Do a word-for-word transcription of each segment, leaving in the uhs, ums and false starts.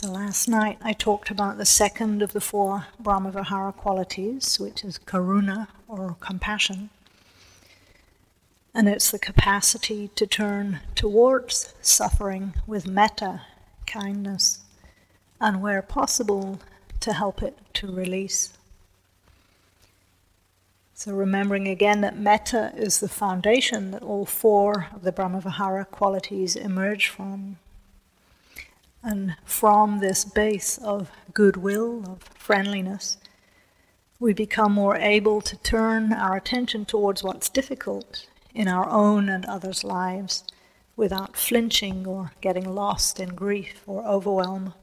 So last night I talked about the second of the four Brahmavihara qualities, which is karuna, or compassion. And it's the capacity to turn towards suffering with metta, kindness, and where possible, to help it to release. So remembering again that metta is the foundation that all four of the Brahmavihara qualities emerge from. And from this base of goodwill, of friendliness, we become more able to turn our attention towards what's difficult in our own and others' lives without flinching or getting lost in grief or overwhelm.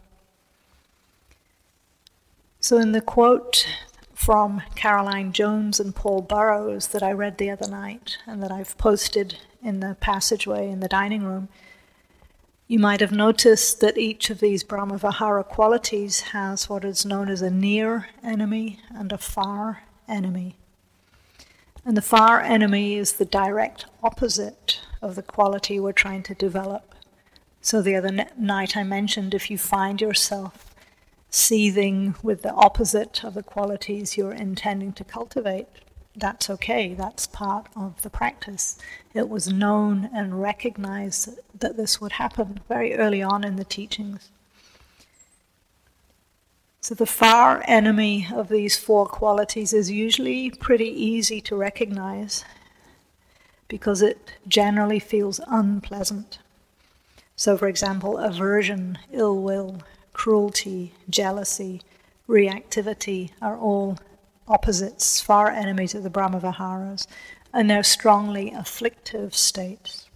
So in the quote from Caroline Jones and Paul Burroughs that I read the other night and that I've posted in the passageway in the dining room, you might have noticed that each of these Brahmavihara qualities has what is known as a near enemy and a far enemy. And the far enemy is the direct opposite of the quality we're trying to develop. So the other ne- night I mentioned, if you find yourself seething with the opposite of the qualities you're intending to cultivate, that's okay, that's part of the practice. It was known and recognized that this would happen very early on in the teachings. So the far enemy of these four qualities is usually pretty easy to recognize because it generally feels unpleasant. So for example, aversion, ill will, cruelty, jealousy, reactivity are all opposites, far enemies of the Brahmaviharas, and they're strongly afflictive states.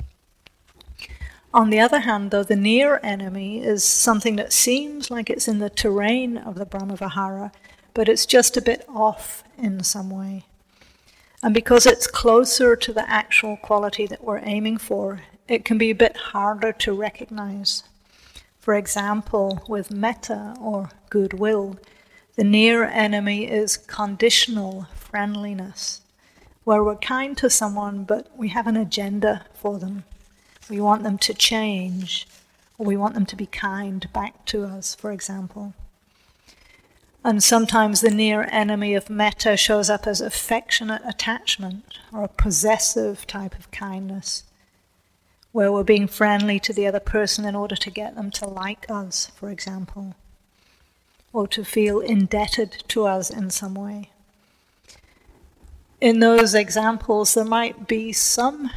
On the other hand, though, the near enemy is something that seems like it's in the terrain of the Brahmavihara, but it's just a bit off in some way. And because it's closer to the actual quality that we're aiming for, it can be a bit harder to recognize. For example, with metta, or goodwill, the near enemy is conditional friendliness, where we're kind to someone but we have an agenda for them. We want them to change, or we want them to be kind back to us, for example. And sometimes the near enemy of metta shows up as affectionate attachment, or a possessive type of kindness, where we're being friendly to the other person in order to get them to like us, for example, or to feel indebted to us in some way. In those examples, there might be some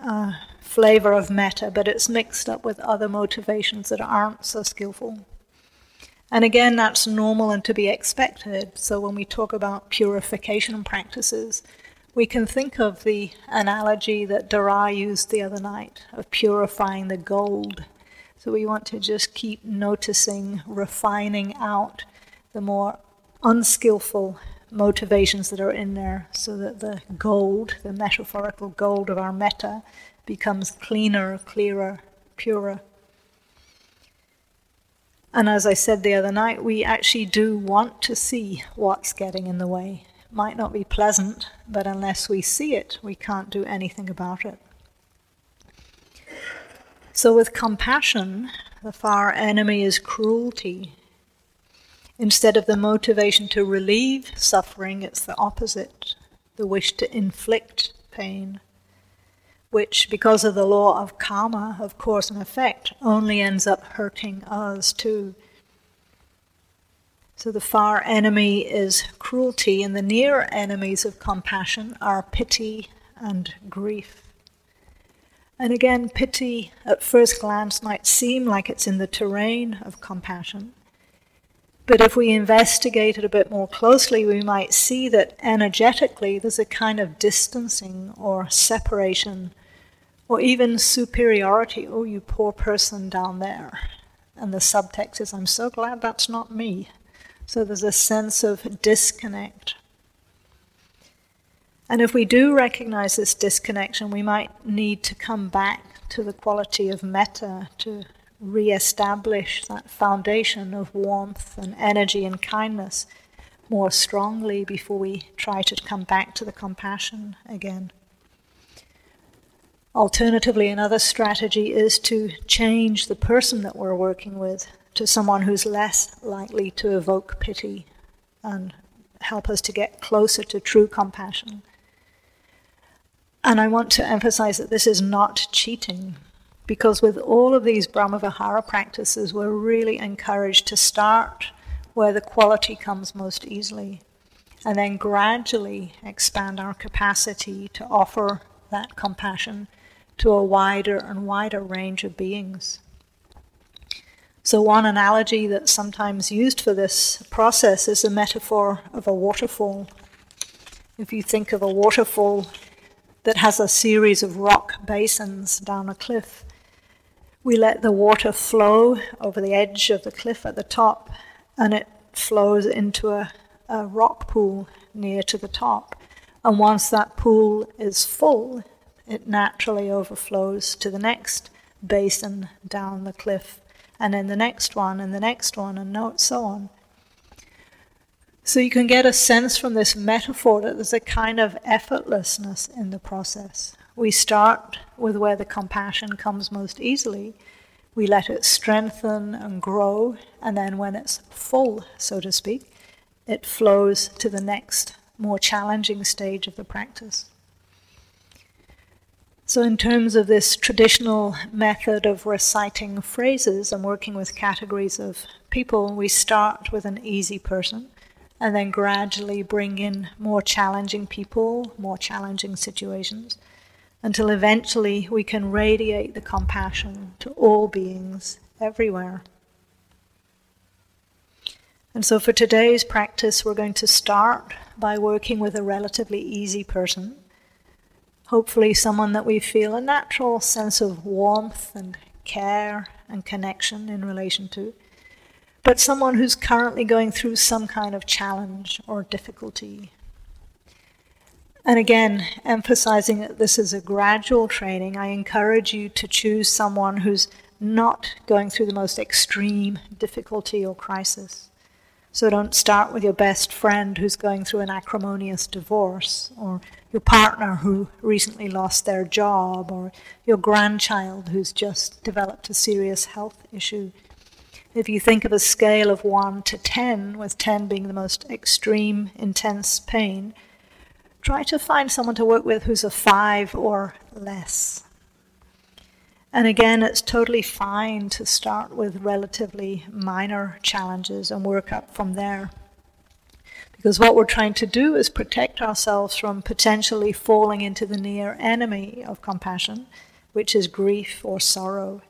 uh, flavor of metta, but it's mixed up with other motivations that aren't so skillful. And again, that's normal and to be expected. So when we talk about purification practices, we can think of the analogy that Dara used the other night of purifying the gold. So we want to just keep noticing, refining out the more unskillful motivations that are in there so that the gold, the metaphorical gold of our metta, becomes cleaner, clearer, purer. And as I said the other night, we actually do want to see what's getting in the way. Might not be pleasant, but unless we see it, we can't do anything about it. So with compassion, the far enemy is cruelty. Instead of the motivation to relieve suffering, it's the opposite, the wish to inflict pain, which, because of the law of karma, of cause and effect, only ends up hurting us too. So the far enemy is cruelty, and the near enemies of compassion are pity and grief. And again, pity at first glance might seem like it's in the terrain of compassion. But if we investigate it a bit more closely, we might see that energetically there's a kind of distancing or separation or even superiority. Oh, you poor person down there. And the subtext is, I'm so glad that's not me. So there's a sense of disconnect. And if we do recognize this disconnection, we might need to come back to the quality of metta to reestablish that foundation of warmth and energy and kindness more strongly before we try to come back to the compassion again. Alternatively, another strategy is to change the person that we're working with to someone who's less likely to evoke pity and help us to get closer to true compassion. And I want to emphasize that this is not cheating, because with all of these Brahmavihara practices, we're really encouraged to start where the quality comes most easily, and then gradually expand our capacity to offer that compassion to a wider and wider range of beings. So one analogy that's sometimes used for this process is the metaphor of a waterfall. If you think of a waterfall that has a series of rock basins down a cliff, we let the water flow over the edge of the cliff at the top, and it flows into a, a rock pool near to the top. And once that pool is full, it naturally overflows to the next basin down the cliff, and then the next one, and the next one, and so on. So you can get a sense from this metaphor that there's a kind of effortlessness in the process. We start with where the compassion comes most easily. We let it strengthen and grow, and then when it's full, so to speak, it flows to the next, more challenging stage of the practice. So in terms of this traditional method of reciting phrases and working with categories of people, we start with an easy person and then gradually bring in more challenging people, more challenging situations, until eventually we can radiate the compassion to all beings everywhere. And so for today's practice, we're going to start by working with a relatively easy person, hopefully someone that we feel a natural sense of warmth and care and connection in relation to, but someone who's currently going through some kind of challenge or difficulty. And again, emphasizing that this is a gradual training, I encourage you to choose someone who's not going through the most extreme difficulty or crisis. So don't start with your best friend who's going through an acrimonious divorce, or your partner who recently lost their job, or your grandchild who's just developed a serious health issue. If you think of a scale of one to ten, with ten being the most extreme, intense pain, try to find someone to work with who's a five or less. And again, it's totally fine to start with relatively minor challenges and work up from there, because what we're trying to do is protect ourselves from potentially falling into the near enemy of compassion, which is grief or sorrow.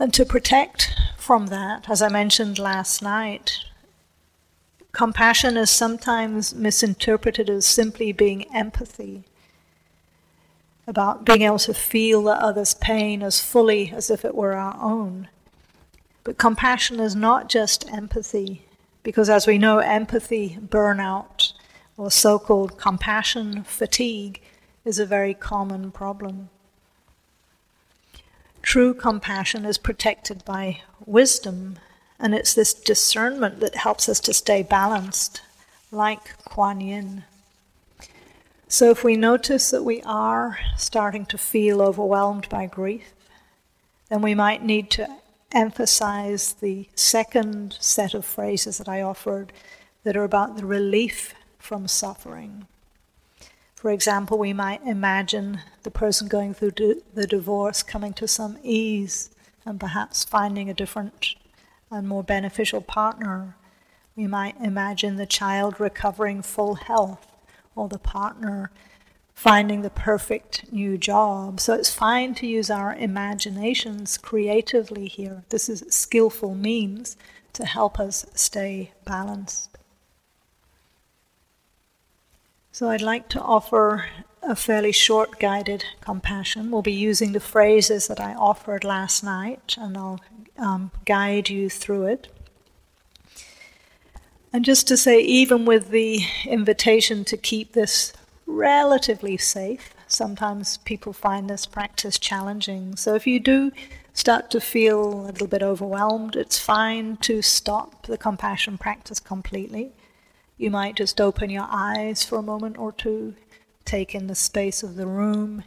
And to protect from that, as I mentioned last night, compassion is sometimes misinterpreted as simply being empathy, about being able to feel the other's pain as fully as if it were our own. But compassion is not just empathy, because as we know, empathy burnout, or so-called compassion fatigue, is a very common problem. True compassion is protected by wisdom, and it's this discernment that helps us to stay balanced, like kuan yin. So if we notice that we are starting to feel overwhelmed by grief, then we might need to emphasize the second set of phrases that I offered that are about the relief from suffering. For example, we might imagine the person going through d- the divorce coming to some ease and perhaps finding a different and more beneficial partner. We might imagine the child recovering full health, or the partner finding the perfect new job. So it's fine to use our imaginations creatively here. This is skillful means to help us stay balanced. So I'd like to offer a fairly short guided compassion. We'll be using the phrases that I offered last night, and I'll um, guide you through it. And just to say, even with the invitation to keep this relatively safe, sometimes people find this practice challenging. So if you do start to feel a little bit overwhelmed, it's fine to stop the compassion practice completely. You might just open your eyes for a moment or two, take in the space of the room,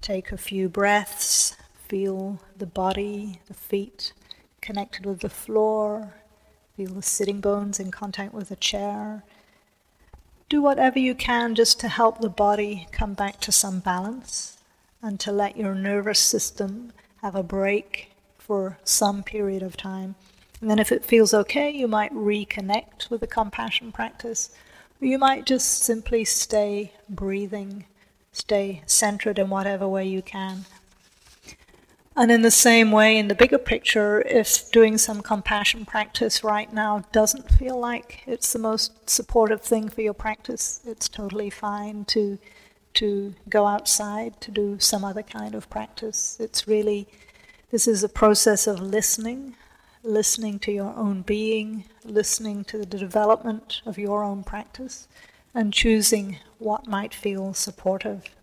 take a few breaths, feel the body, the feet connected with the floor, feel the sitting bones in contact with the chair. Do whatever you can just to help the body come back to some balance and to let your nervous system have a break for some period of time. And then if it feels okay, you might reconnect with the compassion practice. Or you might just simply stay breathing, stay centered in whatever way you can. And in the same way, in the bigger picture, if doing some compassion practice right now doesn't feel like it's the most supportive thing for your practice, it's totally fine to to go outside to do some other kind of practice. It's really, this is a process of listening, listening to your own being, listening to the development of your own practice, and choosing what might feel supportive.